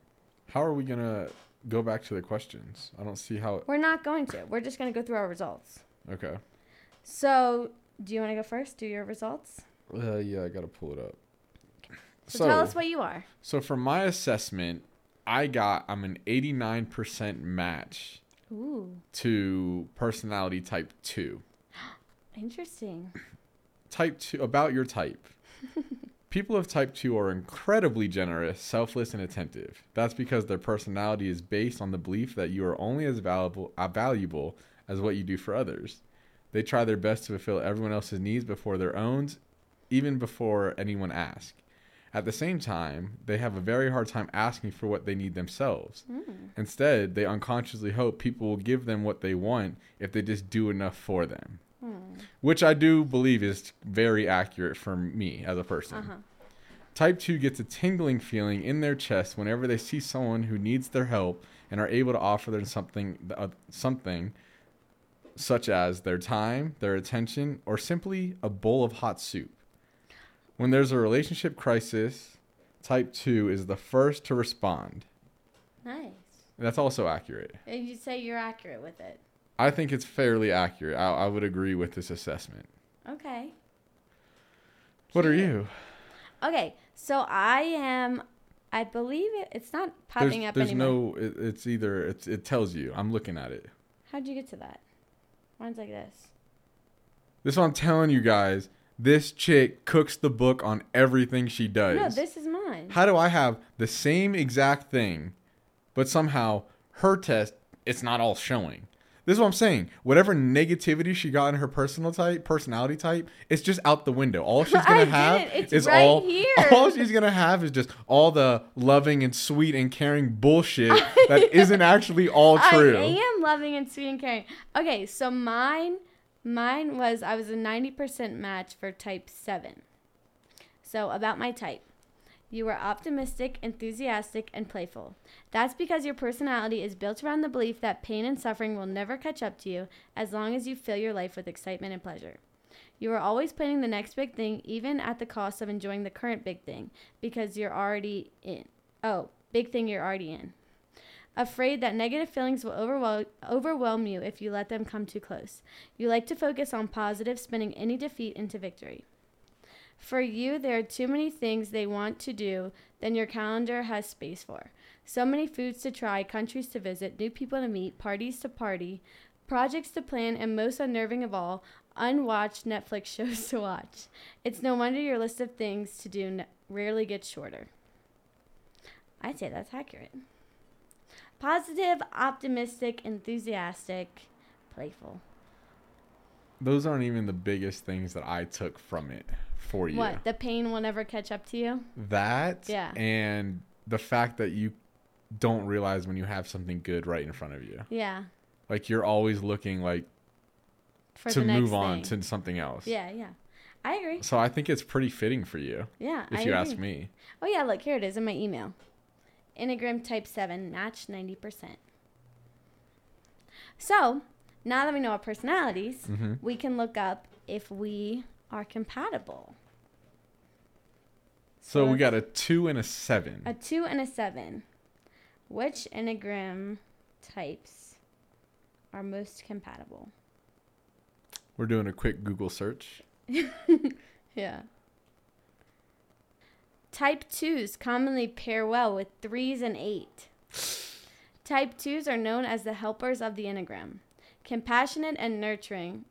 How are we going to go back to the questions? I don't see how. We're not going to. We're just going to go through our results. Okay. So do you want to go first? Do your results? Yeah, I got to pull it up. So tell us what you are. So for my assessment, I'm an 89% match to personality type 2. Interesting. Type 2, about your type. People of type 2 are incredibly generous, selfless, and attentive. That's because their personality is based on the belief that you are only as valuable as what you do for others. They try their best to fulfill everyone else's needs before their own, even before anyone asks. At the same time, they have a very hard time asking for what they need themselves. Instead, they unconsciously hope people will give them what they want if they just do enough for them. Which I do believe is very accurate for me as a person. Type 2 gets a tingling feeling in their chest whenever they see someone who needs their help and are able to offer them something such as their time, their attention, or simply a bowl of hot soup. When there's a relationship crisis, type 2 is the first to respond. Nice. That's also accurate. And you say you're accurate with it. I think it's fairly accurate. I would agree with this assessment. Okay. What are you? Okay, so I am, I believe it's not popping up anymore. There's no, it tells you. I'm looking at it. How'd you get to that? Mine's like this. This is what I'm telling you guys. This chick cooks the book on everything she does. No, this is mine. How do I have the same exact thing, but somehow her test, it's not all showing? This is what I'm saying. Whatever negativity she got in her personality type, it's just out the window. All she's going to have is right here. All she's going to have is just all the loving and sweet and caring bullshit that isn't actually all true. I am loving and sweet and caring. Okay, so Mine was, I was a 90% match for type 7. So about my type. You are optimistic, enthusiastic, and playful. That's because your personality is built around the belief that pain and suffering will never catch up to you as long as you fill your life with excitement and pleasure. You are always planning the next big thing, even at the cost of enjoying the current big thing, because you're already in. Oh, big thing you're already in. Afraid that negative feelings will overwhelm you if you let them come too close. You like to focus on positive, spinning any defeat into victory. For you, there are too many things they want to do than your calendar has space for. So many foods to try, countries to visit, new people to meet, parties to party, projects to plan, and most unnerving of all, unwatched Netflix shows to watch. It's no wonder your list of things to do rarely gets shorter. I'd say that's accurate. Positive, optimistic, enthusiastic, playful. Those aren't even the biggest things that I took from it for you. What? The pain will never catch up to you? That. Yeah. And the fact that you don't realize when you have something good right in front of you. Yeah. Like you're always looking like for to move on to something else. Yeah, yeah. I agree. So I think it's pretty fitting for you. Yeah, if I you agree. Ask me. Oh, yeah. Look, here it is in my email. Enneagram type 7, match 90%. So, now that we know our personalities, we can look up if we are compatible. So we got a 2 and a 7. A 2 and a 7. Which Enneagram types are most compatible? We're doing a quick Google search. Yeah. Type 2s commonly pair well with 3s and 8. Type 2s are known as the helpers of the Enneagram. Compassionate and nurturing.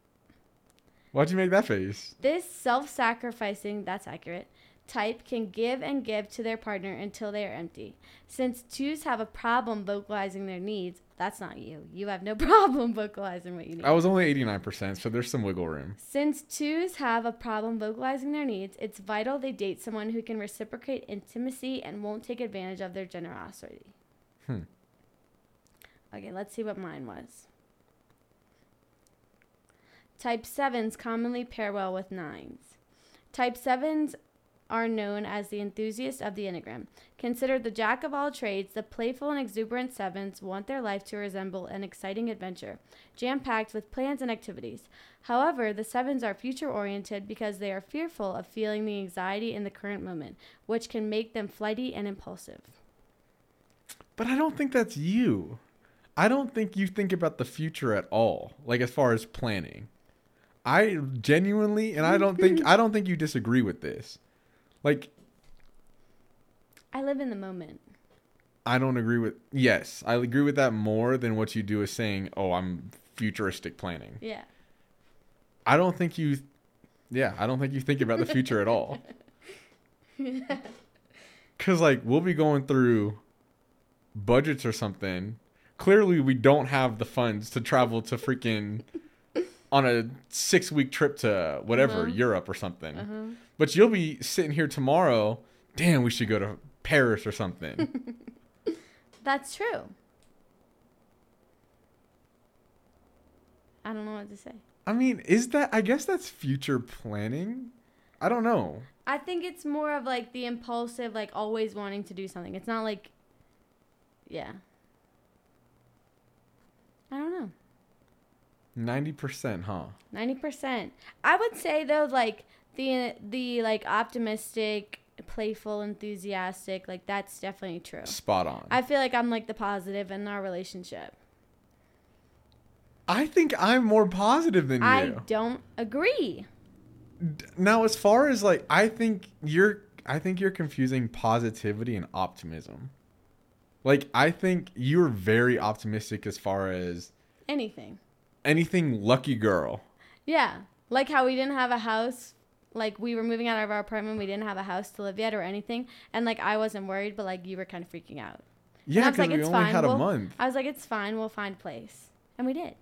Why'd you make that face? This self-sacrificing, that's accurate, type can give to their partner until they are empty. Since 2s have a problem vocalizing their needs, that's not you. You have no problem vocalizing what you need. I was only 89%, so there's some wiggle room. Since 2s have a problem vocalizing their needs, it's vital they date someone who can reciprocate intimacy and won't take advantage of their generosity. Okay, let's see what mine was. Type 7s commonly pair well with 9s. Type 7s are known as the enthusiasts of the Enneagram. Considered the jack of all trades, the playful and exuberant 7s want their life to resemble an exciting adventure, jam-packed with plans and activities. However, the 7s are future-oriented because they are fearful of feeling the anxiety in the current moment, which can make them flighty and impulsive. But I don't think that's you. I don't think you think about the future at all, like as far as planning. I genuinely, and I don't think you disagree with this. Like, I live in the moment. I don't agree with, yes, I agree with that more than what you do is saying, oh, I'm futuristic planning. Yeah. I don't think you think about the future at all. Yeah. Because, like, we'll be going through budgets or something. Clearly, we don't have the funds to travel to freaking on a 6-week trip to whatever, Europe or something. Uh-huh. But you'll be sitting here tomorrow. Damn, we should go to Paris or something. That's true. I don't know what to say. I mean, I guess that's future planning. I don't know. I think it's more of like the impulsive, like always wanting to do something. It's not like, yeah. I don't know. 90%, huh? 90%. I would say though, like the like optimistic, playful, enthusiastic, like that's definitely true. Spot on. I feel like I'm like the positive in our relationship. I think I'm more positive than you. I don't agree. Now, as far as like, I think you're confusing positivity and optimism. Like, I think you're very optimistic as far as... Anything lucky girl. Yeah. Like how we didn't have a house. Like, we were moving out of our apartment. We didn't have a house to live yet or anything. And, like, I wasn't worried, but, like, you were kind of freaking out. Yeah, because we only had a month. I was like, it's fine. We'll find a place. And we did.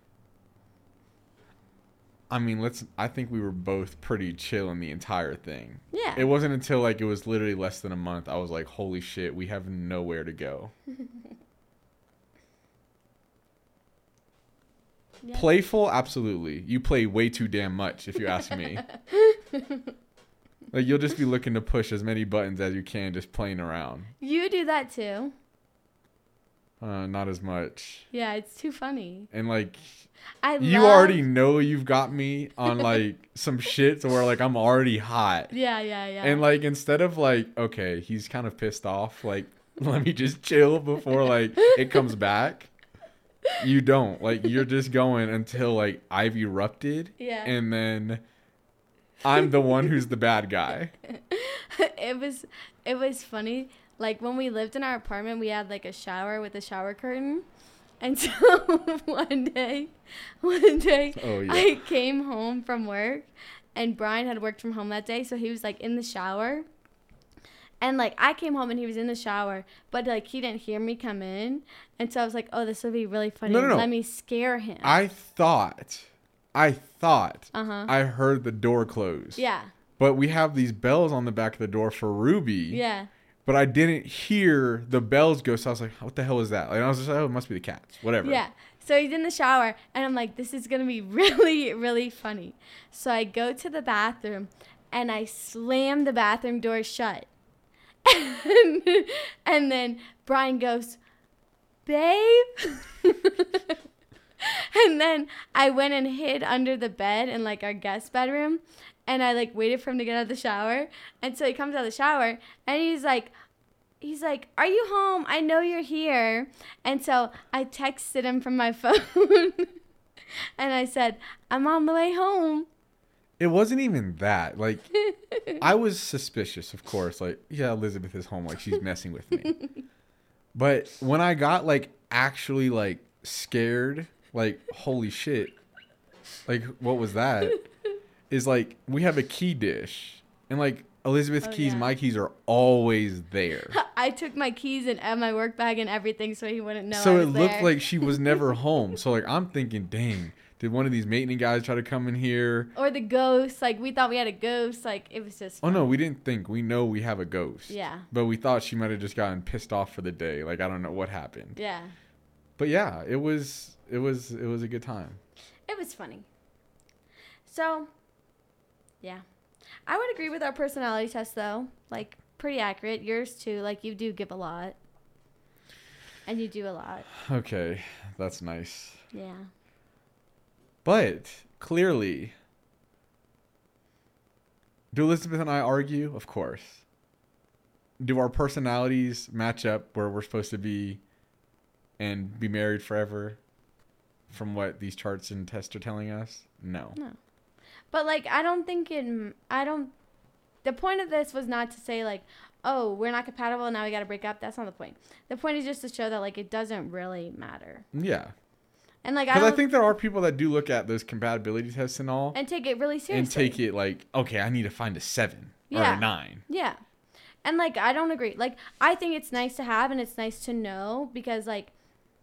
I mean, I think we were both pretty chill in the entire thing. Yeah. It wasn't until, like, it was literally less than a month. I was like, holy shit, we have nowhere to go. Yeah. Playful? Absolutely. You play way too damn much, if you ask me. Like, you'll just be looking to push as many buttons as you can, just playing around. You do that, too. Not as much. Yeah, it's too funny. And, like... you already know you've got me on, like, some shit to where, like, I'm already hot. Yeah. And, like, instead of, like, okay, he's kind of pissed off. Like, let me just chill before, like, it comes back. You don't. Like, you're just going until, like, I've erupted. Yeah. And then I'm the one who's the bad guy. It was funny. Like, when we lived in our apartment, we had, like, a shower with a shower curtain. And so one day oh, yeah. I came home from work and Brian had worked from home that day. So he was like in the shower and like I came home and he was in the shower, but like he didn't hear me come in. And so I was like, oh, this would be really funny. No. Let me scare him. I thought I heard the door close. Yeah. But we have these bells on the back of the door for Ruby. Yeah. But I didn't hear the bells go, so I was like, what the hell is that? Like, I was just like, oh, it must be the cats. Whatever. Yeah. So he's in the shower, and I'm like, this is going to be really, really funny. So I go to the bathroom, and I slam the bathroom door shut. And then Brian goes, babe? And then I went and hid under the bed in, like, our guest bedroom. And I, like, waited for him to get out of the shower. And so he comes out of the shower, and he's like, are you home? I know you're here. And so I texted him from my phone, and I said, I'm on the way home. It wasn't even that. Like, I was suspicious, of course. Like, yeah, Elizabeth is home. Like, she's messing with me. But when I got, like, actually, like, scared, like, holy shit. Like, what was that? Is like we have a key dish and like Elizabeth's keys, yeah. My keys are always there. I took my keys and my work bag and everything so he wouldn't know. So I was it looked there. Like she was never home. So like I'm thinking, dang, did one of these maintenance guys try to come in here? Or the ghost? Like we thought we had a ghost. Like it was just. Fun. Oh no, we didn't think. We know we have a ghost. Yeah. But we thought she might have just gotten pissed off for the day. Like I don't know what happened. Yeah. But yeah, it was a good time. It was funny. So, yeah. I would agree with our personality test, though. Like, pretty accurate. Yours, too. Like, you do give a lot. And you do a lot. Okay. That's nice. Yeah. But, clearly... Do Elizabeth and I argue? Of course. Do our personalities match up where we're supposed to be and be married forever from what these charts and tests are telling us? No. No. But, like, I don't think it... I don't... The point of this was not to say, like, oh, we're not compatible and now we got to break up. That's not the point. The point is just to show that, like, it doesn't really matter. Yeah. And like, because I think there are people that do look at those compatibility tests and all, and take it really seriously, and take it like, okay, I need to find a 7 or a 9. Yeah, and like, I don't agree. Like, I think it's nice to have, and it's nice to know because like,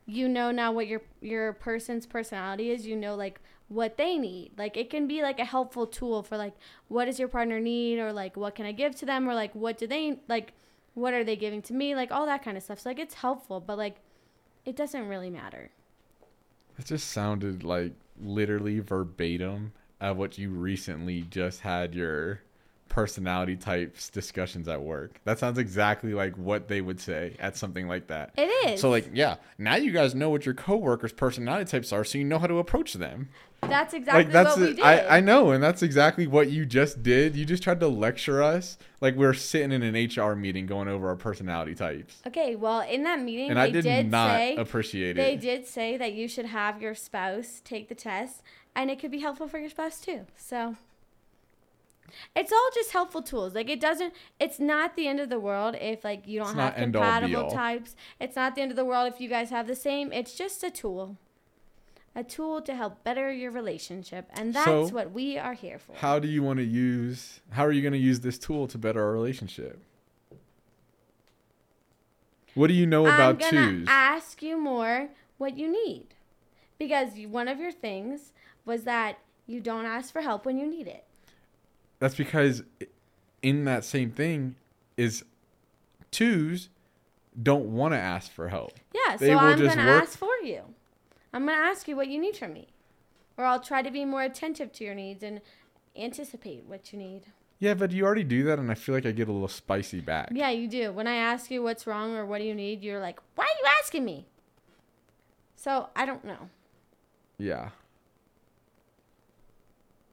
you know now what your person's personality is. You know like what they need. Like it can be like a helpful tool for like, what does your partner need, or like, what can I give to them, or like, what do they like, what are they giving to me, like all that kind of stuff. So like, it's helpful, but like, it doesn't really matter. It just sounded like literally verbatim of what you recently just had your personality types discussions at work. That sounds exactly like what they would say at something like that. It is. So like, yeah, now you guys know what your coworkers' personality types are, so you know how to approach them. That's exactly like, that's what we did. I know, and that's exactly what you just did. You just tried to lecture us like we're sitting in an HR meeting going over our personality types. Okay, well, in that meeting, and they did say that you should have your spouse take the test, and it could be helpful for your spouse too. So it's all just helpful tools. Like it's not the end of the world if like you don't have compatible types. It's not the end of the world if you guys have the same. It's just a tool. A tool to help better your relationship. And that's what we are here for. How are you going to use this tool to better our relationship? What do you know about twos? I'm going to ask you more what you need. Because one of your things was that you don't ask for help when you need it. That's because in that same thing is twos don't want to ask for help. Yeah, so I'm going to ask for you. I'm going to ask you what you need from me. Or I'll try to be more attentive to your needs and anticipate what you need. Yeah, but you already do that, and I feel like I get a little spicy back. Yeah, you do. When I ask you what's wrong or what do you need, you're like, why are you asking me? So, I don't know. Yeah.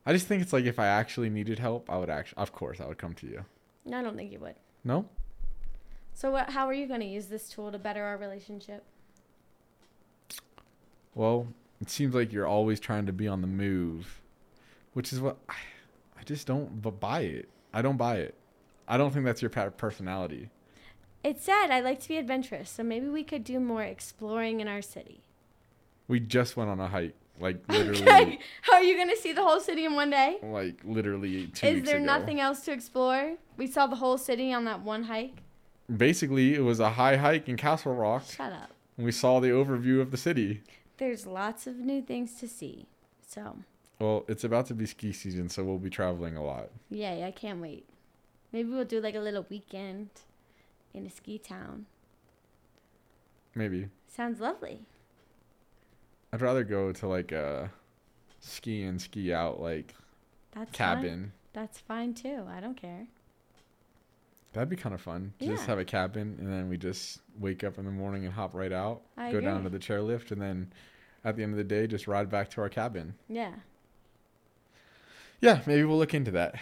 I just think it's like if I actually needed help, I would come to you. No, I don't think you would. No? So, how are you going to use this tool to better our relationship? Well, it seems like you're always trying to be on the move, which is what I just don't buy it. I don't buy it. I don't think that's your personality. It said I like to be adventurous, so maybe we could do more exploring in our city. We just went on a hike, like literally. Okay. How are you going to see the whole city in one day? Like literally 2 weeks ago. Is there nothing else to explore? We saw the whole city on that one hike. Basically, it was a high hike in Castle Rock. Shut up. And we saw the overview of the city. There's lots of new things to see, so. Well, it's about to be ski season, so we'll be traveling a lot. Yay, I can't wait. Maybe we'll do like a little weekend in a ski town. Maybe. Sounds lovely. I'd rather go to like a ski in, ski out like cabin. Fine. That's fine too. I don't care. That'd be kind of fun. Yeah. Just have a cabin, and then we just wake up in the morning and hop right out. I agree. Down to the chairlift, and then at the end of the day, just ride back to our cabin. Yeah. Yeah, maybe we'll look into that.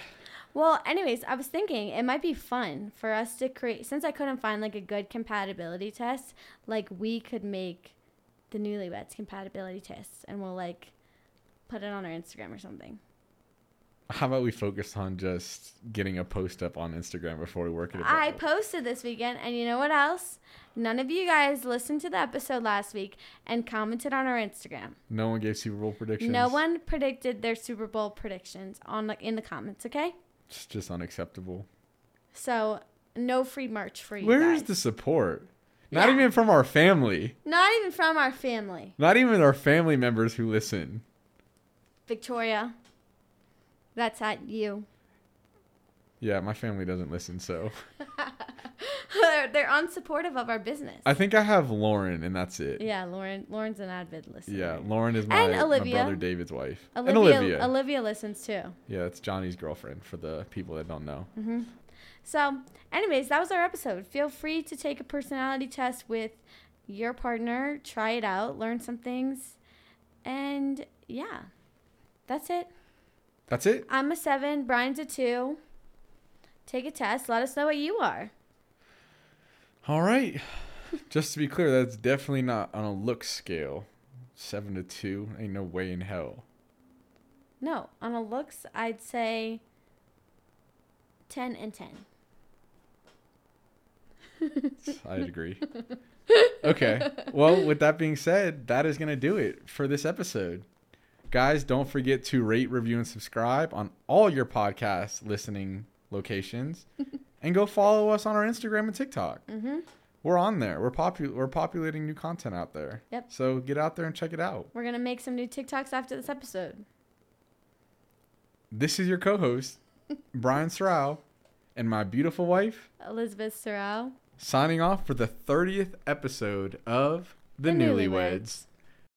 Well, anyways, I was thinking it might be fun for us to create, since I couldn't find like a good compatibility test, like we could make the Newlyweds compatibility tests, and we'll like put it on our Instagram or something. How about we focus on just getting a post up on Instagram before we work it out? I posted this weekend, and you know what else? None of you guys listened to the episode last week and commented on our Instagram. No one gave Super Bowl predictions. No one predicted their Super Bowl predictions in the comments, okay? It's just unacceptable. So, no free merch for you guys. Where is the support? Not even from our family. Not even from our family. Not even our family members who listen. Victoria. That's at you. Yeah, my family doesn't listen, so. They're unsupportive of our business. I think I have Lauren, and that's it. Yeah, Lauren. Lauren's an avid listener. Yeah, Lauren is my brother David's wife. Olivia listens too. Yeah, it's Johnny's girlfriend, for the people that don't know. Mm-hmm. So, anyways, that was our episode. Feel free to take a personality test with your partner. Try it out. Learn some things. And, yeah, that's it. That's it? I'm a 7. Brian's a 2. Take a test. Let us know what you are. All right. Just to be clear, that's definitely not on a look scale. 7 to 2. Ain't no way in hell. No. On a looks, I'd say 10 and 10. I agree. Okay. Well, with that being said, that is going to do it for this episode. Guys, don't forget to rate, review, and subscribe on all your podcast listening locations. And go follow us on our Instagram and TikTok. Mm-hmm. We're on there. We're populating new content out there. Yep. So get out there and check it out. We're going to make some new TikToks after this episode. This is your co-host, Brian Sorrell, and my beautiful wife, Elizabeth Sorrell, signing off for the 30th episode of The Newlyweds.